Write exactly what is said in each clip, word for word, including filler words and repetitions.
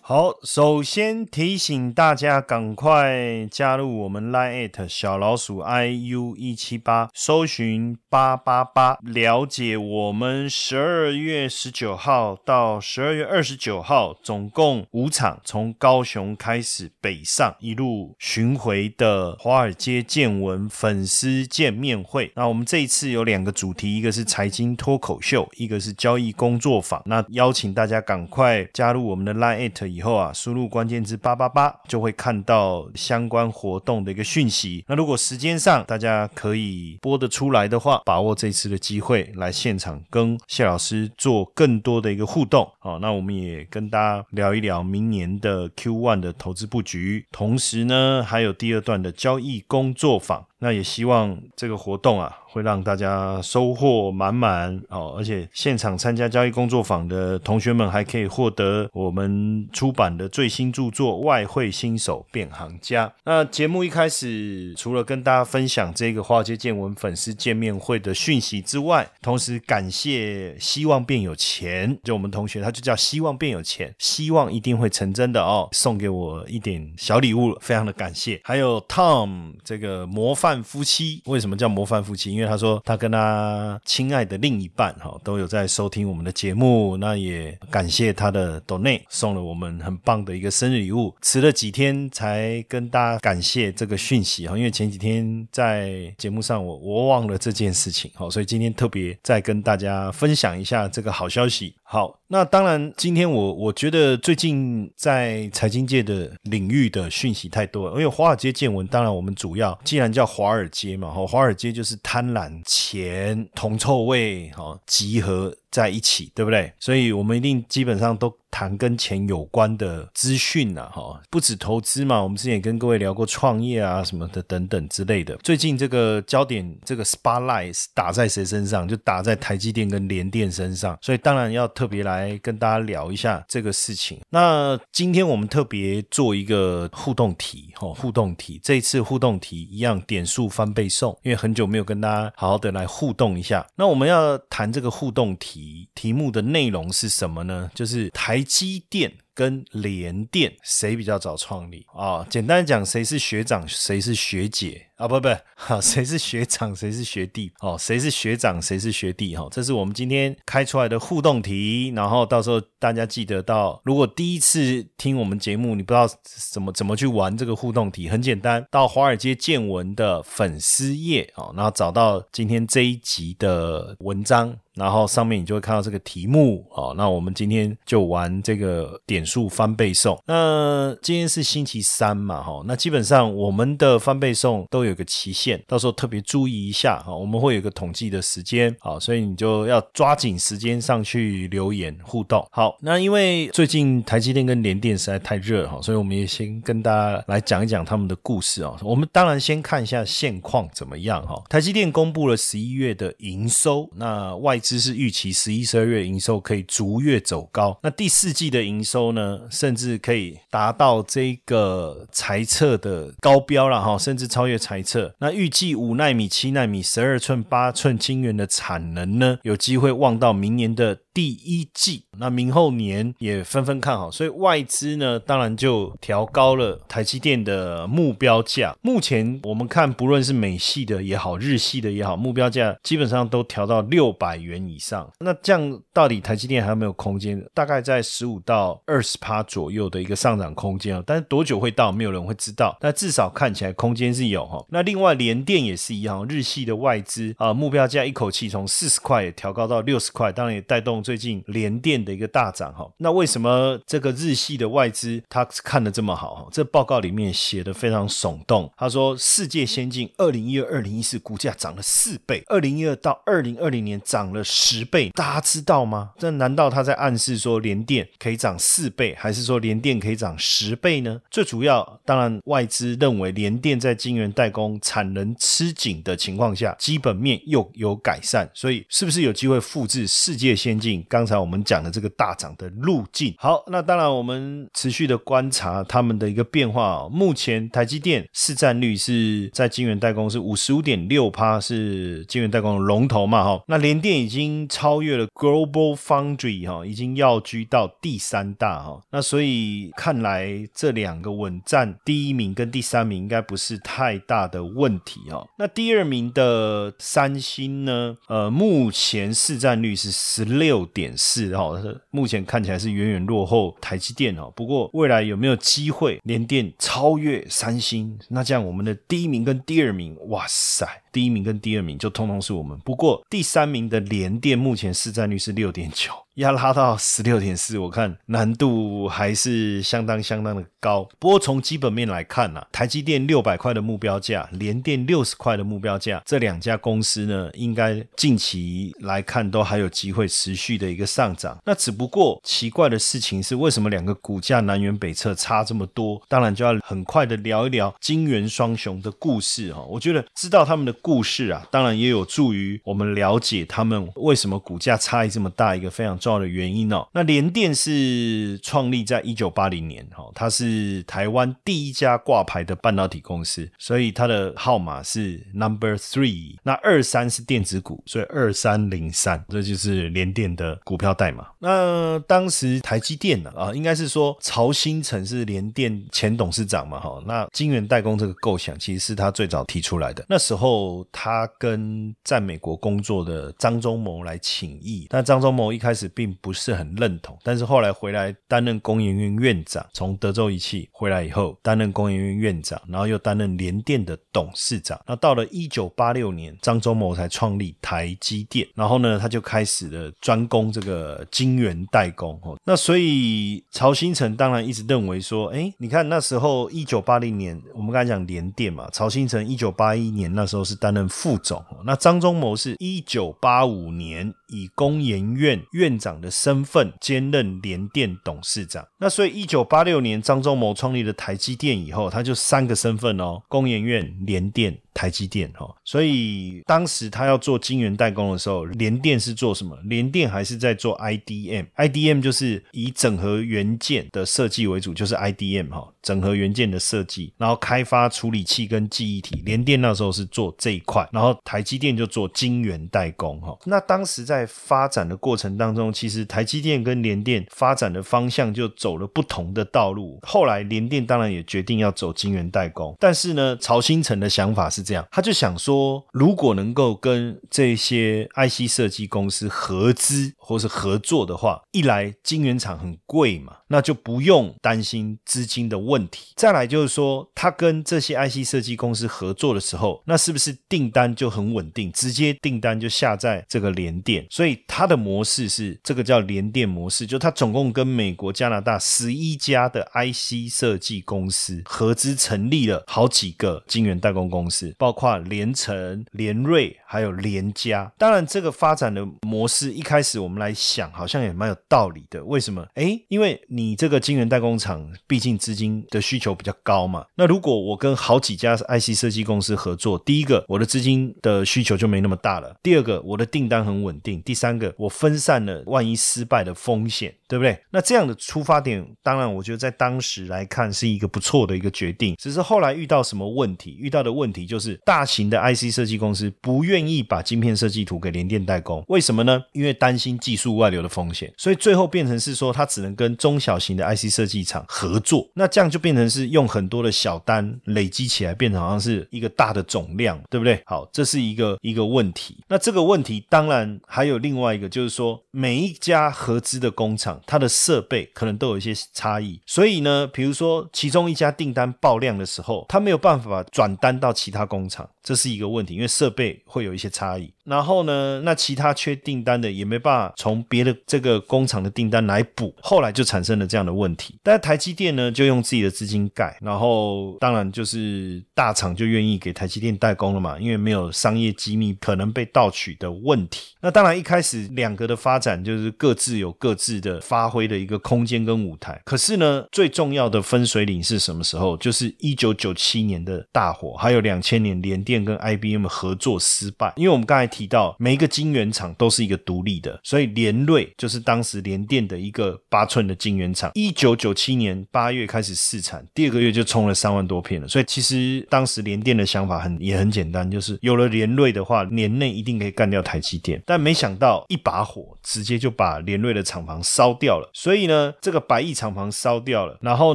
好，首先提醒大家赶快加入我们 LINE@ 小老鼠 I U 一七八， 搜寻八八八，了解我们十二月十九号到十二月二十九号总共五场从高雄开始北上一路巡回的华尔街见闻粉丝见面会。那我们这一次有两个主题，一个是财经脱口秀，一个是交易工作坊。那邀请大家赶快加入我们的 LINE@ 以后啊，输入关键字八八八就会看到相关活动的一个讯息。那如果时间上大家可以播得出来的话，把握这次的机会来现场跟谢老师做更多的一个互动。好，那我们也跟大家聊一聊明年的 Q 一 的投资布局，同时呢还有第二段的交易工作坊。那也希望这个活动啊会让大家收获满满、哦、而且现场参加交易工作坊的同学们还可以获得我们出版的最新著作《外汇新手变行家》。那节目一开始除了跟大家分享这个华尔街见闻粉丝见面会的讯息之外，同时感谢希望变有钱，就我们同学他就叫希望变有钱，希望一定会成真的哦，送给我一点小礼物，非常的感谢。还有 Tom 这个模范夫妻，为什么叫模范夫妻？因为他说他跟他亲爱的另一半都有在收听我们的节目，那也感谢他的 donate， 送了我们很棒的一个生日礼物。迟了几天才跟大家感谢这个讯息，因为前几天在节目上 我, 我忘了这件事情，所以今天特别再跟大家分享一下这个好消息。好，那当然今天我我觉得最近在财经界的领域的讯息太多了，因为华尔街见闻当然我们主要既然叫华尔街嘛，华尔街就是贪婪、钱、铜臭味集合在一起，对不对？所以我们一定基本上都谈跟钱有关的资讯啊，不止投资嘛，我们之前也跟各位聊过创业啊什么的等等之类的。最近这个焦点，这个 spotlight 打在谁身上？就打在台积电跟联电身上，所以当然要特别来跟大家聊一下这个事情。那今天我们特别做一个互动题，互动题这一次互动题一样点数翻倍送，因为很久没有跟大家好好的来互动一下。那我们要谈这个互动题，题目的内容是什么呢？就是台台积电跟联电谁比较早创立啊、哦？简单讲，谁是学长，谁是学姐啊、哦？不不，哈，谁是学长，谁是学弟？哦，谁是学长，谁是学弟？哈、哦，这是我们今天开出来的互动题。然后到时候大家记得到，如果第一次听我们节目，你不知道怎么怎么去玩这个互动题，很简单，到华尔街见闻的粉丝页哦，然后找到今天这一集的文章。然后上面你就会看到这个题目、哦、那我们今天就玩这个点数翻倍送。那今天是星期三嘛、哦、那基本上我们的翻倍送都有个期限，到时候特别注意一下、哦、我们会有个统计的时间、哦、所以你就要抓紧时间上去留言互动。好，那因为最近台积电跟联电实在太热了、哦、所以我们也先跟大家来讲一讲他们的故事、哦、我们当然先看一下现况怎么样、哦、台积电公布了十一月的营收，那外资只是预期 十一、十二月营收可以逐月走高，那第四季的营收呢甚至可以达到这个财测的高标啦，甚至超越财测。那预计五奈米、七奈米、十二寸、八寸晶圆的产能呢有机会望到明年的第一季，那明后年也纷纷看好，所以外资呢当然就调高了台积电的目标价。目前我们看不论是美系的也好，日系的也好，目标价基本上都调到六百元以上。那这样到底台积电还有没有空间？大概在十五到百分之二十 左右的一个上涨空间，但是多久会到没有人会知道，但至少看起来空间是有。那另外联电也是一样，日系的外资、呃、目标价一口气从四十块也调高到六十块，当然也带动最近联电的一个大涨。那为什么这个日系的外资他看得这么好？这报告里面写得非常耸动，他说世界先进二零一二到二零一四股价涨了四倍，二零一二到二零二零年涨了十倍，大家知道吗？这难道他在暗示说联电可以涨四倍，还是说联电可以涨十倍呢？最主要当然外资认为联电在晶圆代工产能吃紧的情况下基本面又有改善，所以是不是有机会复制世界先进刚才我们讲的这个大涨的路径？好，那当然我们持续的观察他们的一个变化、哦、目前台积电市占率是在晶圆代工是 百分之五十五点六， 是晶圆代工的龙头嘛、哦、那联电已经超越了 Global Foundry、哦、已经要居到第三大、哦、那所以看来这两个稳占第一名跟第三名应该不是太大的问题、哦、那第二名的三星呢、呃、目前市占率是 百分之十六点四、哦、目前看起来是远远落后台积电、哦、不过未来有没有机会联电超越三星？那这样我们的第一名跟第二名，哇塞，第一名跟第二名就通通是我们。不过第三名的联电目前市占率是 百分之六点九， 要拉到 百分之十六点四 我看难度还是相当相当的高。不过从基本面来看、啊、台积电六百块的目标价，联电六十块的目标价，这两家公司呢应该近期来看都还有机会持续的一个上涨。那只不过奇怪的事情是为什么两个股价南辕北辙差这么多？当然就要很快的聊一聊晶圆双雄的故事、哦、我觉得知道他们的故事啊，当然也有助于我们了解他们为什么股价差异这么大一个非常重要的原因哦。那联电是创立在一九八零年、哦、它是台湾第一家挂牌的半导体公司，所以它的号码是 number three， 那二三是电子股，所以二三零三这就是联电的股票代码。那当时台积电啊，应该是说曹兴诚是联电前董事长嘛、哦、那晶圆代工这个构想其实是他最早提出来的，那时候他跟在美国工作的张忠谋来请益，但张忠谋一开始并不是很认同，但是后来回来担任工研院院长，从德州仪器回来以后担任工研院院长，然后又担任联电的董事长。那到了一九八六年张忠谋才创立台积电，然后呢他就开始了专攻这个晶圆代工。那所以曹兴诚当然一直认为说，哎，你看那时候一九八零年我们刚才讲联电嘛，曹兴诚一九八一年那时候是担任副总，那张忠谋是一九八五年以工研院院长的身份兼任联电董事长。那所以一九八六年张忠谋创立了台积电以后，他就三个身份哦，工研院、联电、台积电。所以当时他要做晶圆代工的时候，联电是做什么？联电还是在做 I D M， I D M 就是以整合元件的设计为主，就是 I D M 整合元件的设计，然后开发处理器跟记忆体，联电那时候是做这一块，然后台积电就做晶圆代工。那当时在发展的过程当中，其实台积电跟联电发展的方向就走了不同的道路，后来联电当然也决定要走晶圆代工，但是呢曹兴诚的想法是这样，他就想说如果能够跟这些 I C 设计公司合资或是合作的话，一来晶圆厂很贵嘛，那就不用担心资金的问题，再来就是说他跟这些 I C 设计公司合作的时候，那是不是订单就很稳定，直接订单就下在这个联电。所以他的模式是这个叫联电模式，就他总共跟美国、加拿大十一家的 I C 设计公司合资成立了好几个晶圆代工公司，包括联成、联瑞还有联嘉。当然这个发展的模式一开始我们来想好像也蛮有道理的，为什么？诶，因为你这个晶圆代工厂毕竟资金的需求比较高嘛，那如果我跟好几家 I C 设计公司合作，第一个我的资金的需求就没那么大了，第二个我的订单很稳定，第三个我分散了万一失败的风险，对不对？那这样的出发点当然我觉得在当时来看是一个不错的一个决定，只是后来遇到什么问题？遇到的问题就是大型的 I C 设计公司不愿意把晶片设计图给联电代工，为什么呢？因为担心技术外流的风险，所以最后变成是说他只能跟中小型的 I C 设计厂合作，那这样就变成是用很多的小单累积起来，变成好像是一个大的总量，对不对？好，这是一个一个问题。那这个问题当然还有另外一个，就是说每一家合资的工厂它的设备可能都有一些差异，所以呢比如说其中一家订单爆量的时候，它没有办法转单到其他工厂，这是一个问题，因为设备会有一些差异。然后呢那其他缺订单的也没办法从别的这个工厂的订单来补，后来就产生了这样的问题。但台积电呢就用自己的资金盖，然后当然就是大厂就愿意给台积电代工了嘛，因为没有商业机密可能被盗取的问题。那当然一开始两个的发展就是各自有各自的发挥的一个空间跟舞台，可是呢最重要的分水岭是什么时候，就是一九九七年的大火，还有两千年联电跟 I B M 合作失败。因为我们刚才提到每一个晶圆厂都是一个独立的，所以联瑞就是当时联电的一个八寸的晶圆厂，一九九七年八月开始试产，第二个月就冲了三万多片了。所以其实当时联电的想法很也很简单，就是有了联瑞的话年内一定可以干掉台积电，但没想到一把火直接就把联瑞的厂房烧掉了。所以呢这个百亿厂房烧掉了，然后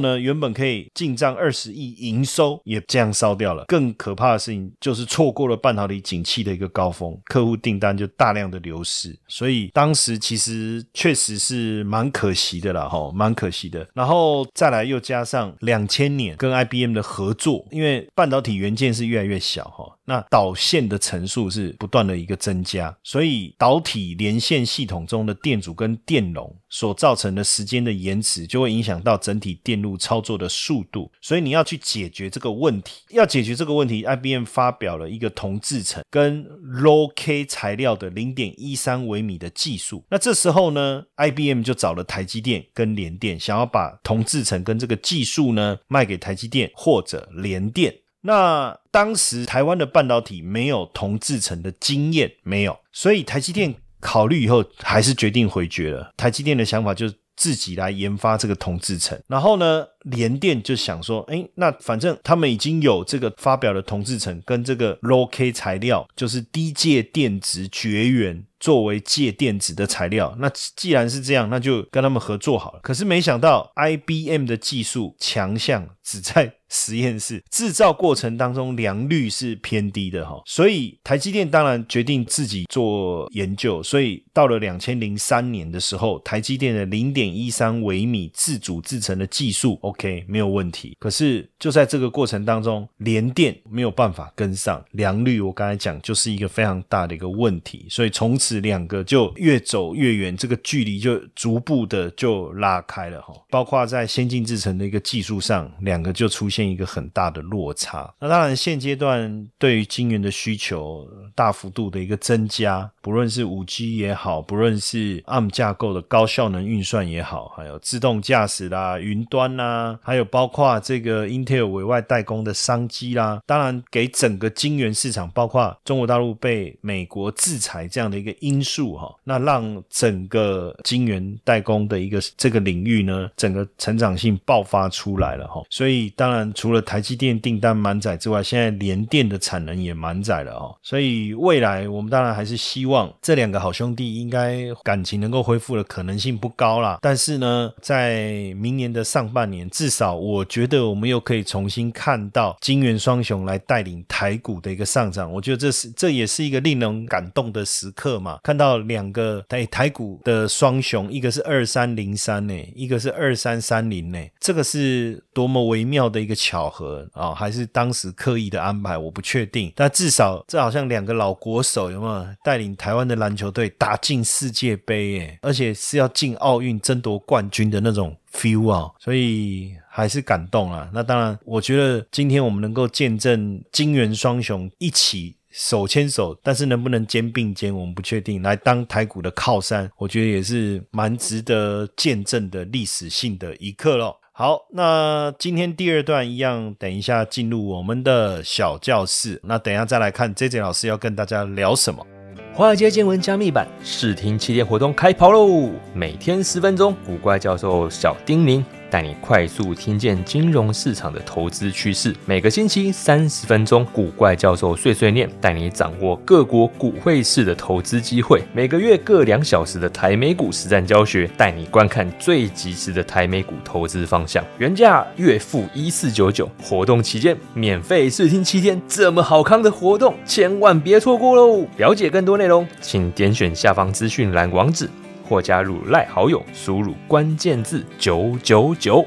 呢原本可以进账二十亿营收也这样烧掉了。更可怕的事情就是错过了半导体景气的一个高峰，客户订单就大量的流失，所以当时其实确实是蛮可惜的啦，蛮可惜的。然后再来又加上两千年跟 I B M 的合作，因为半导体元件是越来越小，那导线的层数是不断的一个增加，所以导体连线系统中的电阻跟电容所造成的时间的延迟就会影响到整体电路操作的速度，所以你要去解决这个问题。要解决这个问题 I B M 发表了一个铜制程跟 Low-K 材料的 零点一三微米的技术。那这时候呢 I B M 就找了台积电跟联电，想要把铜制程跟这个技术呢卖给台积电或者联电。那当时台湾的半导体没有铜制程的经验，没有，所以台积电考虑以后还是决定回绝了。台积电的想法就是自己来研发这个铜制程，然后呢联电就想说诶，那反正他们已经有这个发表的铜制程跟这个 Low-K 材料，就是低介电子绝缘作为介电子的材料，那既然是这样那就跟他们合作好了。可是没想到 I B M 的技术强项只在实验室，制造过程当中良率是偏低的，所以台积电当然决定自己做研究。所以到了二零零三年的时候，台积电的 零点一三微米自主制程的技术 OK 没有问题，可是就在这个过程当中联电没有办法跟上，良率我刚才讲就是一个非常大的一个问题，所以从此两个就越走越远，这个距离就逐步的就拉开了，包括在先进制程的一个技术上两个就出现一个很大的落差。那当然现阶段对于晶圆的需求大幅度的一个增加，不论是 五 G 也好，不论是 A R M 架构的高效能运算也好，还有自动驾驶啦、云端啦，还有包括这个 Intel 委外代工的商机啦，当然给整个晶圆市场，包括中国大陆被美国制裁这样的一个因素，那让整个晶圆代工的一个这个领域呢整个成长性爆发出来了。所以当然除了台积电订单满载之外，现在联电的产能也满载了、哦、所以未来我们当然还是希望这两个好兄弟应该感情能够恢复的可能性不高啦，但是呢在明年的上半年至少我觉得我们又可以重新看到晶圆双雄来带领台股的一个上涨，我觉得 这, 是这也是一个令人感动的时刻嘛，看到两个、哎、台股的双雄，一个是二三零三、欸、一个是二三三零、欸、这个是多么微妙的一个巧合、哦、还是当时刻意的安排我不确定，但至少这好像两个老国手有没有带领台湾的篮球队打进世界杯耶，而且是要进奥运争夺冠军的那种 feel 啊、哦，所以还是感动啦。那当然我觉得今天我们能够见证晶圆双雄一起手牵手，但是能不能肩并肩我们不确定，来当台股的靠山，我觉得也是蛮值得见证的历史性的一刻咯。好，那今天第二段一样等一下进入我们的小教室，那等一下再来看 J J 老师要跟大家聊什么。华尔街见闻加密版试听系列活动开跑喽！每天十分钟，古怪教授小叮咛带你快速听见金融市场的投资趋势。每个星期三十分钟，古怪教授碎碎念带你掌握各国股汇市的投资机会。每个月各两小时的台美股实战教学，带你观看最及时的台美股投资方向。原价月付一四九九，活动期间免费试听七天，这么好康的活动，千万别错过喽！了解更多内容，请点选下方资讯栏网址。或加入 LINE 好友，输入关键字九九九。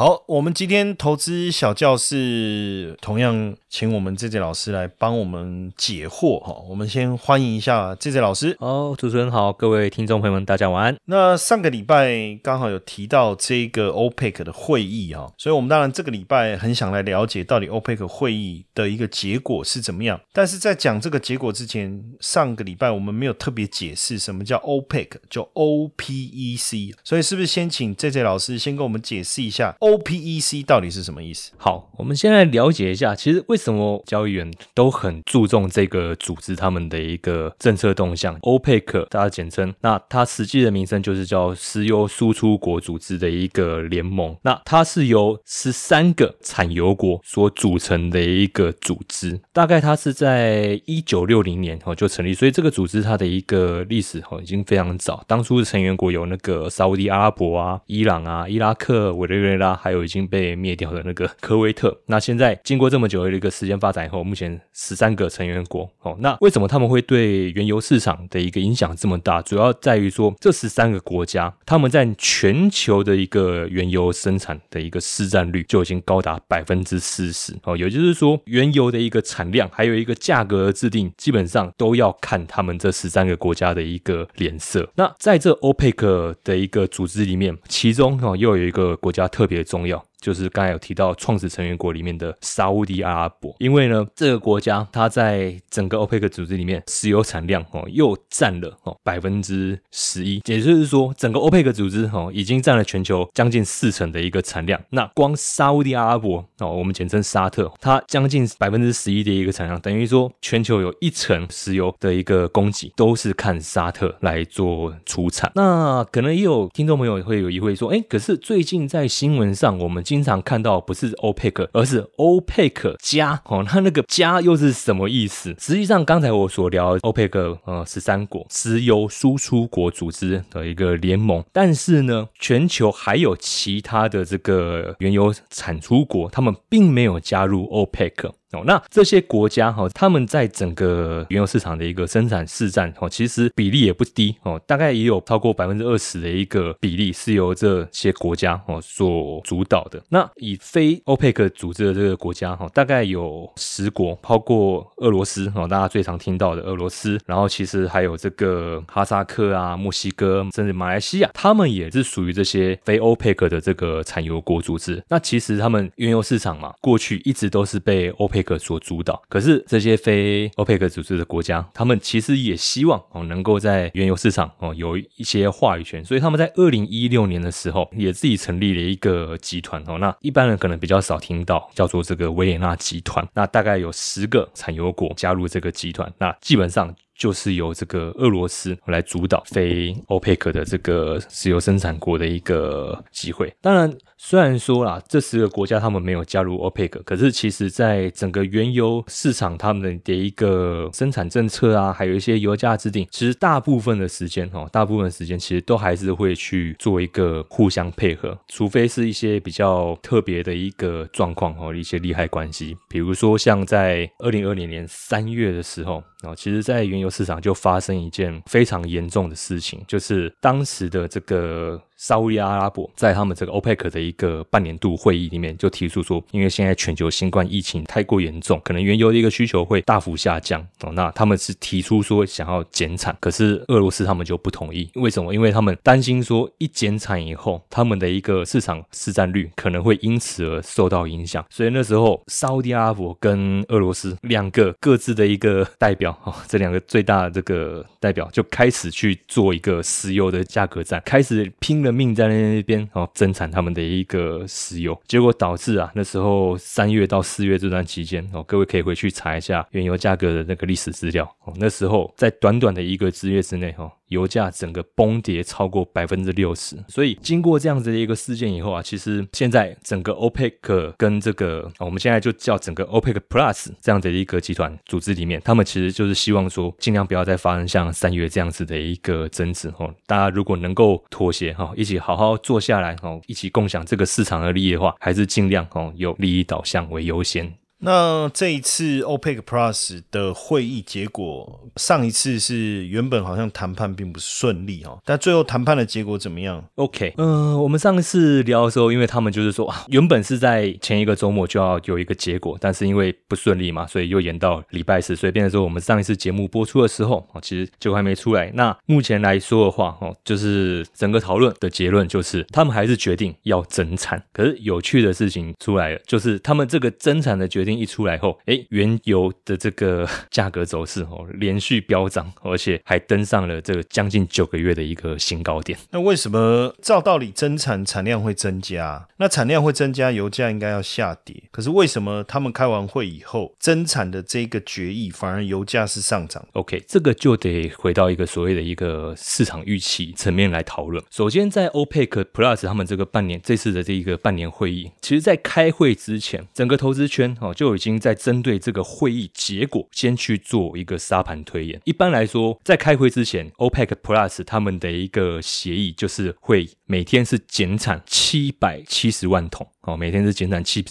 好，我们今天投资小教室同样请我们J J老师来帮我们解惑，我们先欢迎一下J J老师。好，主持人好，各位听众朋友们大家晚安。那上个礼拜刚好有提到这个 OPEC 的会议，所以我们当然这个礼拜很想来了解到底 OPEC 会议的一个结果是怎么样，但是在讲这个结果之前，上个礼拜我们没有特别解释什么叫 OPEC， 就 O P E C， 所以是不是先请 J J 老师先跟我们解释一下 O P E C 到底是什么意思？好，我们先来了解一下，其实为什么交易员都很注重这个组织他们的一个政策动向。 OPEC 它的简称，那它实际的名称就是叫石油输出国组织的一个联盟，那它是由十三个产油国所组成的一个组织，大概它是在一九六零年就成立，所以这个组织它的一个历史已经非常早，当初成员国有那个沙烏地阿拉伯啊、伊朗啊、伊拉克、委内瑞拉，还有已经被灭掉的那个科威特。那现在经过这么久的一个时间发展以后，目前十三个成员国、哦、那为什么他们会对原油市场的一个影响这么大，主要在于说这十三个国家他们在全球的一个原油生产的一个市占率就已经高达 百分之四十、哦、也就是说原油的一个产量还有一个价格的制定基本上都要看他们这十三个国家的一个脸色。那在这 OPEC 的一个组织里面，其中、哦、又有一个国家特别重要，就是刚才有提到创始成员国里面的沙烏地阿拉伯，因为呢这个国家它在整个 OPEC 组织里面石油产量、哦、又占了、哦、百分之十一， 也就是说整个 OPEC 组织、哦、已经占了全球将近四成的一个产量，那光沙烏地阿拉伯、哦、我们简称沙特，它将近 百分之十一 的一个产量，等于说全球有一成石油的一个供给都是看沙特来做出产。那可能也有听众朋友会有疑惑说，诶，可是最近在新闻上我们经常看到不是 OPEC 而是 OPEC 加、哦、那那个加又是什么意思？实际上刚才我所聊 OPEC、呃、十三国石油输出国组织的一个联盟，但是呢全球还有其他的这个原油产出国他们并没有加入 OPEC哦、那这些国家、哦、他们在整个原油市场的一个生产市占、哦、其实比例也不低、哦、大概也有超过 百分之二十 的一个比例是由这些国家、哦、所主导的。那以非 OPEC 组织的这个国家、哦、大概有十国，包括俄罗斯、哦、大家最常听到的俄罗斯，然后其实还有这个哈萨克啊、墨西哥甚至马来西亚，他们也是属于这些非 OPEC 的这个产油国组织。那其实他们原油市场嘛，过去一直都是被 OPEC所主导，可是这些非 OPEC 组织的国家他们其实也希望、哦、能够在原油市场、哦、有一些话语权，所以他们在二零一六年的时候也自己成立了一个集团、哦、那一般人可能比较少听到，叫做这个维也纳集团。那大概有十个产油国加入这个集团，那基本上就是由这个俄罗斯来主导非 OPEC 的这个石油生产国的一个机会。当然虽然说啦这十个国家他们没有加入 OPEC， 可是其实在整个原油市场他们的一个生产政策啊，还有一些油价制定，其实大部分的时间、哦、大部分的时间其实都还是会去做一个互相配合，除非是一些比较特别的一个状况、哦、一些利害关系。比如说像在二零二零年三月的时候、哦、其实在原油市场就发生一件非常严重的事情，就是当时的这个沙烏地阿拉伯在他们这个 OPEC 的一个半年度会议里面就提出说，因为现在全球新冠疫情太过严重，可能原油的一个需求会大幅下降、哦、那他们是提出说想要减产，可是俄罗斯他们就不同意。为什么？因为他们担心说一减产以后他们的一个市场市占率可能会因此而受到影响，所以那时候沙烏地阿拉伯跟俄罗斯两个各自的一个代表、哦、这两个最大的这个代表就开始去做一个石油的价格战，开始拼了命在那边、哦、增产他们的一个石油，结果导致啊那时候三月到四月这段期间、哦、各位可以回去查一下原油价格的那个历史资料、哦、那时候在短短的一个之月之内、哦、油价整个崩跌超过 百分之六十。 所以经过这样子的一个事件以后啊，其实现在整个 OPEC 跟这个、哦、我们现在就叫整个 OPEC plus 这样的一个集团组织里面，他们其实就是希望说尽量不要再发生像三月这样子的一个争执、哦、大家如果能够妥协、哦一起好好坐下来，一起共享这个市场的利益的话，还是尽量有利益导向为优先。那这一次 OPEC Plus 的会议结果，上一次是原本好像谈判并不顺利哈，但最后谈判的结果怎么样 ？OK， 嗯、呃，我们上一次聊的时候，因为他们就是说啊，原本是在前一个周末就要有一个结果，但是因为不顺利嘛，所以又延到礼拜四，所以变成说我们上一次节目播出的时候，其实结果还没出来。那目前来说的话，就是整个讨论的结论就是，他们还是决定要增产。可是有趣的事情出来了，就是他们这个增产的决定。一出来后，诶，原油的这个价格走势、哦、连续飙涨，而且还登上了这个将近九个月的一个新高点。那为什么照道理增产产量会增加？那产量会增加，油价应该要下跌。可是为什么他们开完会以后，增产的这个决议反而油价是上涨 ？OK， 这个就得回到一个所谓的一个市场预期层面来讨论。首先，在 OPEC Plus 他们这个半年这次的这一个半年会议，其实在开会之前，整个投资圈哦。就已经在针对这个会议结果先去做一个沙盘推演。一般来说，在开会之前 ，OPEC Plus 他们的一个协议就是会每天是减产七百七十万桶。哦，每天是减产七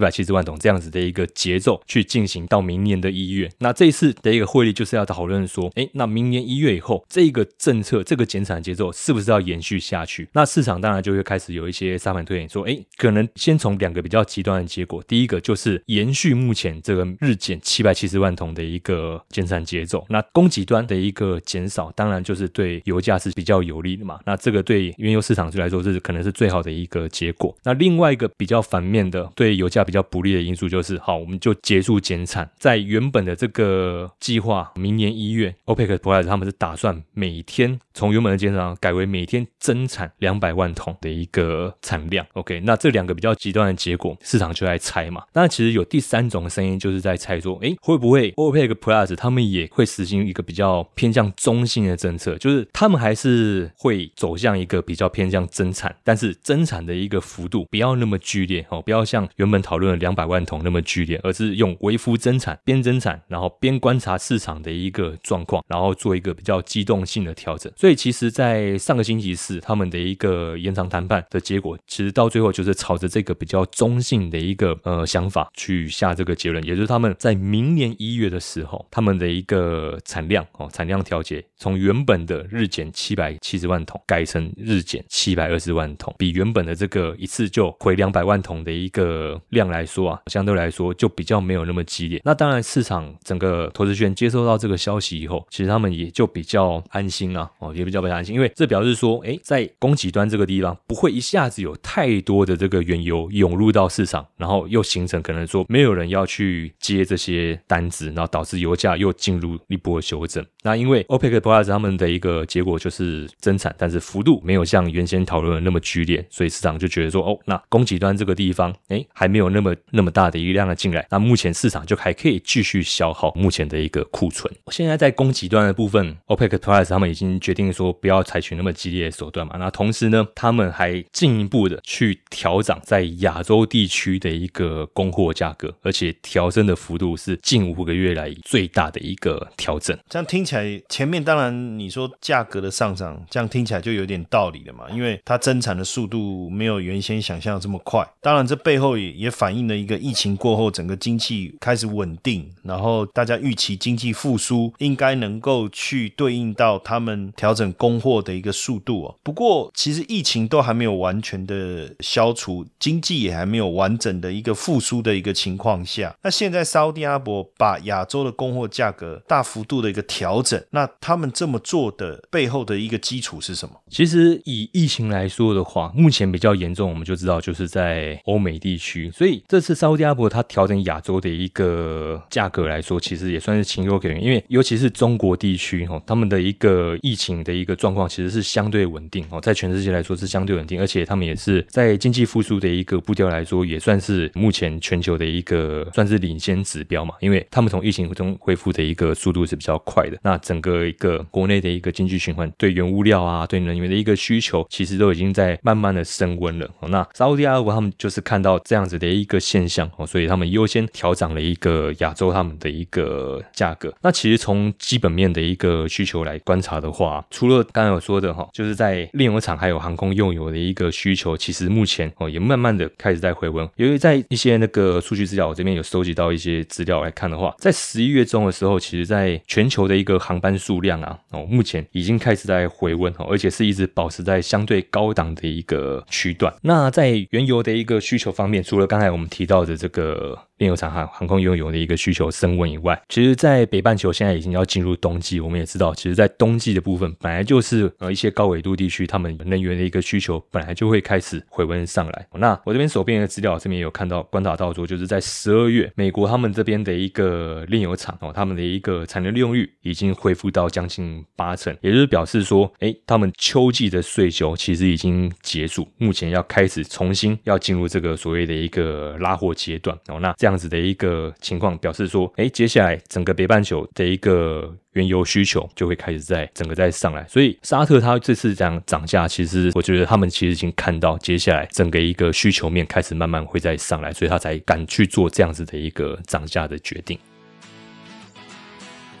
百七十万桶这样子的一个节奏去进行到明年的一月。那这一次的一个会议就是要讨论说，诶，那明年一月以后，这个政策这个减产节奏是不是要延续下去？那市场当然就会开始有一些沙盘推演说，诶，可能先从两个比较极端的结果，第一个就是延续目前这个日减七百七十万桶的一个减产节奏，那供给端的一个减少，当然就是对油价是比较有利的嘛。那这个对原油市场来说，这可能是最好的一个结果。那另外一个比较反面的，对油价比较不利的因素就是，好，我们就结束减产。在原本的这个计划，明年一月 ，OPEC Plus 他们是打算每天从原本的减产改为每天增产两百万桶的一个产量。OK， 那这两个比较极端的结果，市场就在猜嘛。那其实有第三种声音就是在猜说，哎，会不会 OPEC Plus 他们也会实行一个比较偏向中性的政策，就是他们还是会走向一个比较偏向增产，但是增产的一个幅度不要那么剧烈、哦、不要像原本讨论的两百万桶那么剧烈，而是用微幅增产，边增产然后边观察市场的一个状况，然后做一个比较机动性的调整。所以其实在上个星期四他们的一个延长谈判的结果，其实到最后就是朝着这个比较中性的一个呃想法去下这个结论，也就是他们在明年一月的时候，他们的一个产量、哦、产量调节从原本的日减七百七十万桶改成日减七百二十万桶，比原本的这个一次就回两百百万桶的一个量来说啊，相对来说就比较没有那么激烈。那当然市场整个投资圈接收到这个消息以后，其实他们也就比较安心啦、啊哦、也比较比较安心，因为这表示说，诶，在供给端这个地方不会一下子有太多的这个原油涌入到市场，然后又形成可能说没有人要去接这些单子，然后导致油价又进入一波修正。那因为 OPEC Plus 他们的一个结果就是增产，但是幅度没有像原先讨论的那么剧烈，所以市场就觉得说，哦，那供给端这个地方还没有那么那么大的一量的进来，那目前市场就还可以继续消耗目前的一个库存。现在在供给端的部分 OPEC Plus 他们已经决定说不要采取那么激烈的手段嘛。那同时呢，他们还进一步的去调涨在亚洲地区的一个供货价格，而且调升的幅度是近五个月来最大的一个调整。这样听起来，前面当然你说价格的上涨，这样听起来就有点道理了嘛，因为它增产的速度没有原先想象的这么快。当然这背后 也, 也反映了一个疫情过后整个经济开始稳定，然后大家预期经济复苏应该能够去对应到他们调整供货的一个速度、哦、不过其实疫情都还没有完全的消除，经济也还没有完整的一个复苏的一个情况下，那现在沙特阿拉伯把亚洲的供货价格大幅度的一个调整，那他们这么做的背后的一个基础是什么？其实以疫情来说的话，目前比较严重我们就知道就是在在欧美地区，所以这次沙特阿拉伯它调整亚洲的一个价格来说，其实也算是情有可原，因为尤其是中国地区、哦、他们的一个疫情的一个状况其实是相对稳定、哦、在全世界来说是相对稳定，而且他们也是在经济复苏的一个步调来说也算是目前全球的一个算是领先指标嘛，因为他们从疫情中恢复的一个速度是比较快的。那整个一个国内的一个经济循环对原物料啊对能源的一个需求其实都已经在慢慢的升温了、哦、那沙特阿拉伯他们就是看到这样子的一个现象，所以他们优先调涨了一个亚洲他们的一个价格。那其实从基本面的一个需求来观察的话，除了刚才有说的就是在炼油厂还有航空用油的一个需求，其实目前也慢慢的开始在回温。由于在一些那个数据资料，我这边有收集到一些资料来看的话，在十一月中的时候，其实在全球的一个航班数量啊，目前已经开始在回温，而且是一直保持在相对高档的一个区段。那在原油的一个需求方面，除了刚才我们提到的这个炼油厂航空用油的一个需求升温以外，其实在北半球现在已经要进入冬季，我们也知道其实在冬季的部分本来就是呃一些高纬度地区他们能源的一个需求本来就会开始回温上来。那我这边手边的资料这边也有看到观察到说，就是在十二月美国他们这边的一个炼油厂、哦、他们的一个产能利用率已经恢复到将近八成，也就是表示说诶他们秋季的税休其实已经结束，目前要开始重新要进入这个所谓的一个拉货阶段、哦、那这样这样子的一个情况表示说，诶，接下来整个北半球的一个原油需求就会开始在整个在上来，所以沙特它这次这样涨价，其实我觉得他们其实已经看到接下来整个一个需求面开始慢慢会再上来，所以他才敢去做这样子的一个涨价的决定。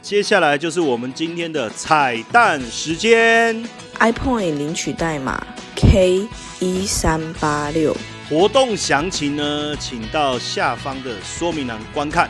接下来就是我们今天的彩蛋时间 ，iPoint 领取代码 K 一三八六。活动详情呢，请到下方的说明栏观看。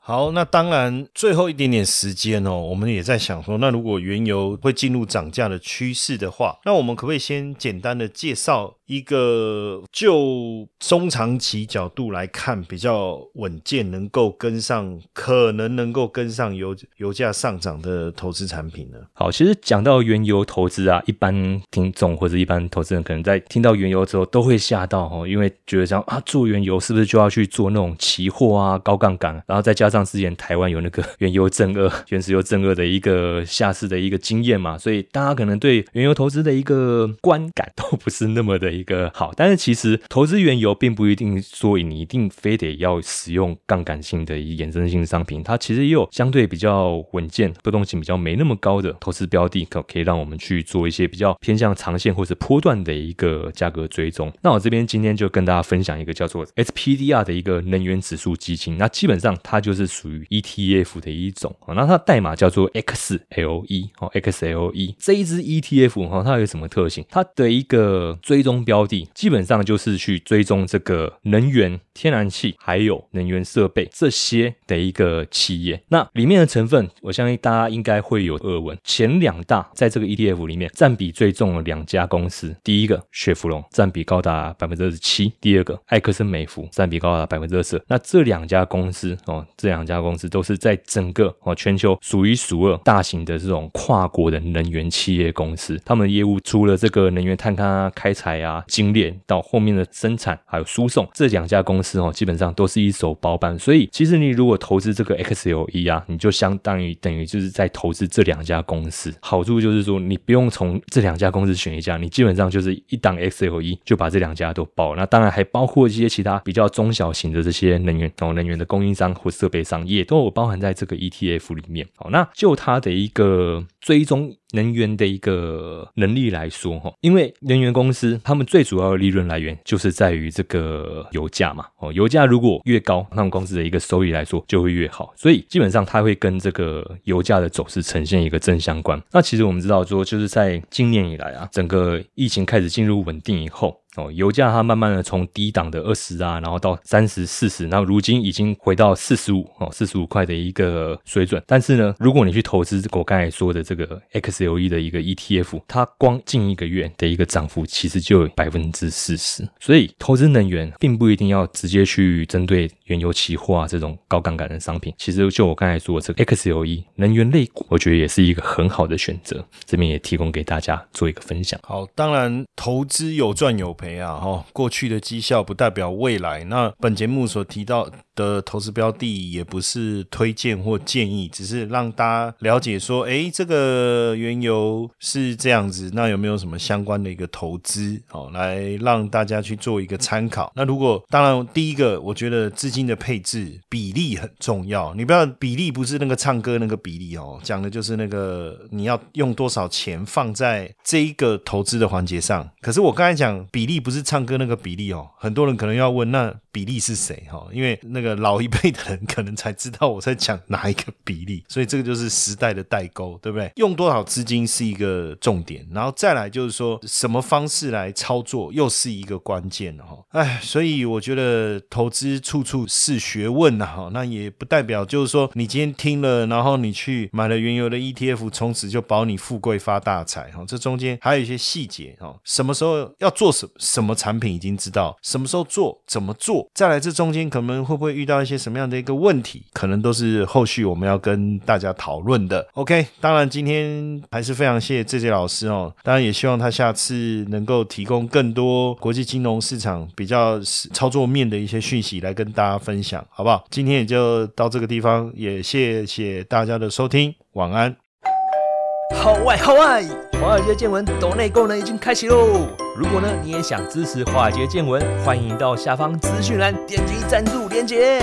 好，那当然最后一点点时间哦，我们也在想说，那如果原油会进入涨价的趋势的话，那我们可不可以先简单的介绍一个就中长期角度来看比较稳健能够跟上可能能够跟上油油价上涨的投资产品呢？好，其实讲到原油投资啊，一般听众或者一般投资人可能在听到原油之后都会吓到、哦、因为觉得像啊做原油是不是就要去做那种期货啊高杠杆，然后再加上之前台湾有那个原油正二原石油正二的一个下市的一个经验嘛，所以大家可能对原油投资的一个观感都不是那么的一个好，但是其实投资原油并不一定说你一定非得要使用杠杆性的衍生性商品，它其实也有相对比较稳健波动性比较没那么高的投资标的，可以让我们去做一些比较偏向长线或是波段的一个价格追踪。那我这边今天就跟大家分享一个叫做 S P D R 的一个能源指数基金，那基本上它就是属于 E T F 的一种，那它代码叫做 X L E X L E 这一支 E T F 它有什么特性，它的一个追踪标的基本上就是去追踪这个能源、天然气还有能源设备这些的一个企业，那里面的成分我相信大家应该会有耳闻，前两大在这个 E T F 里面占比最重的两家公司，第一个雪佛龙占比高达 百分之二十七， 第二个埃克森美孚占比高达 百分之二十二， 那这两家公司、哦、这两家公司都是在整个、哦、全球数一数二大型的这种跨国的能源企业公司，他们的业务除了这个能源探勘啊、开采啊、精炼到后面的生产还有输送，这两家公司、哦、基本上都是一手包办，所以其实你如果投资这个 X L E 啊，你就相当于等于就是在投资这两家公司，好处就是说你不用从这两家公司选一家，你基本上就是一档 X L E 就把这两家都包了，那当然还包括一些其他比较中小型的这些能源、哦、能源的供应商或设备商也都有包含在这个 E T F 里面。好，那就它的一个追踪能源的一个能力来说，因为能源公司他们最主要的利润来源就是在于这个油价嘛，油价如果越高，他们公司的一个收益来说就会越好，所以基本上它会跟这个油价的走势呈现一个正相关。那其实我们知道说，就是在今年以来啊，整个疫情开始进入稳定以后哦，油价它慢慢的从低档的二十啊，然后到三十、四十，然后如今已经回到四十五哦四十五块的一个水准。但是呢，如果你去投资我刚才说的这个 X L E 的一个 E T F， 它光近一个月的一个涨幅其实就有 百分之四十。所以投资能源并不一定要直接去针对原油期货啊这种高杠杆的商品，其实就我刚才说的这个 X L E 能源类股，我觉得也是一个很好的选择，这边也提供给大家做一个分享。好，当然投资有赚有赔啊、过去的绩效不代表未来，那本节目所提到的投资标的也不是推荐或建议，只是让大家了解说诶这个原油是这样子，那有没有什么相关的一个投资、哦、来让大家去做一个参考。那如果当然第一个我觉得自金的配置比例很重要，你不要比例不是那个唱歌那个比例哦，讲的就是那个你要用多少钱放在这一个投资的环节上。可是我刚才讲比例不是唱歌那个比例哦，很多人可能要问那比例是谁哦，因为那个老一辈的人可能才知道我在讲哪一个比例，所以这个就是时代的代沟，对不对？用多少资金是一个重点，然后再来就是说什么方式来操作又是一个关键哦。哎，所以我觉得投资处处是学问啊，那也不代表就是说你今天听了然后你去买了原油的 E T F 从此就保你富贵发大财，这中间还有一些细节，什么时候要做什么，什么产品已经知道，什么时候做怎么做，再来这中间可能会不会遇到一些什么样的一个问题，可能都是后续我们要跟大家讨论的。 OK， 当然今天还是非常谢谢 J J 老师哦，当然也希望他下次能够提供更多国际金融市场比较操作面的一些讯息来跟大家分享，好不好？今天也就到这个地方，也谢谢大家的收听，晚安。好外好外，华尔街见闻抖内功能已经开启喽！如果呢你也想支持华尔街见闻，欢迎到下方资讯栏点击赞助连结。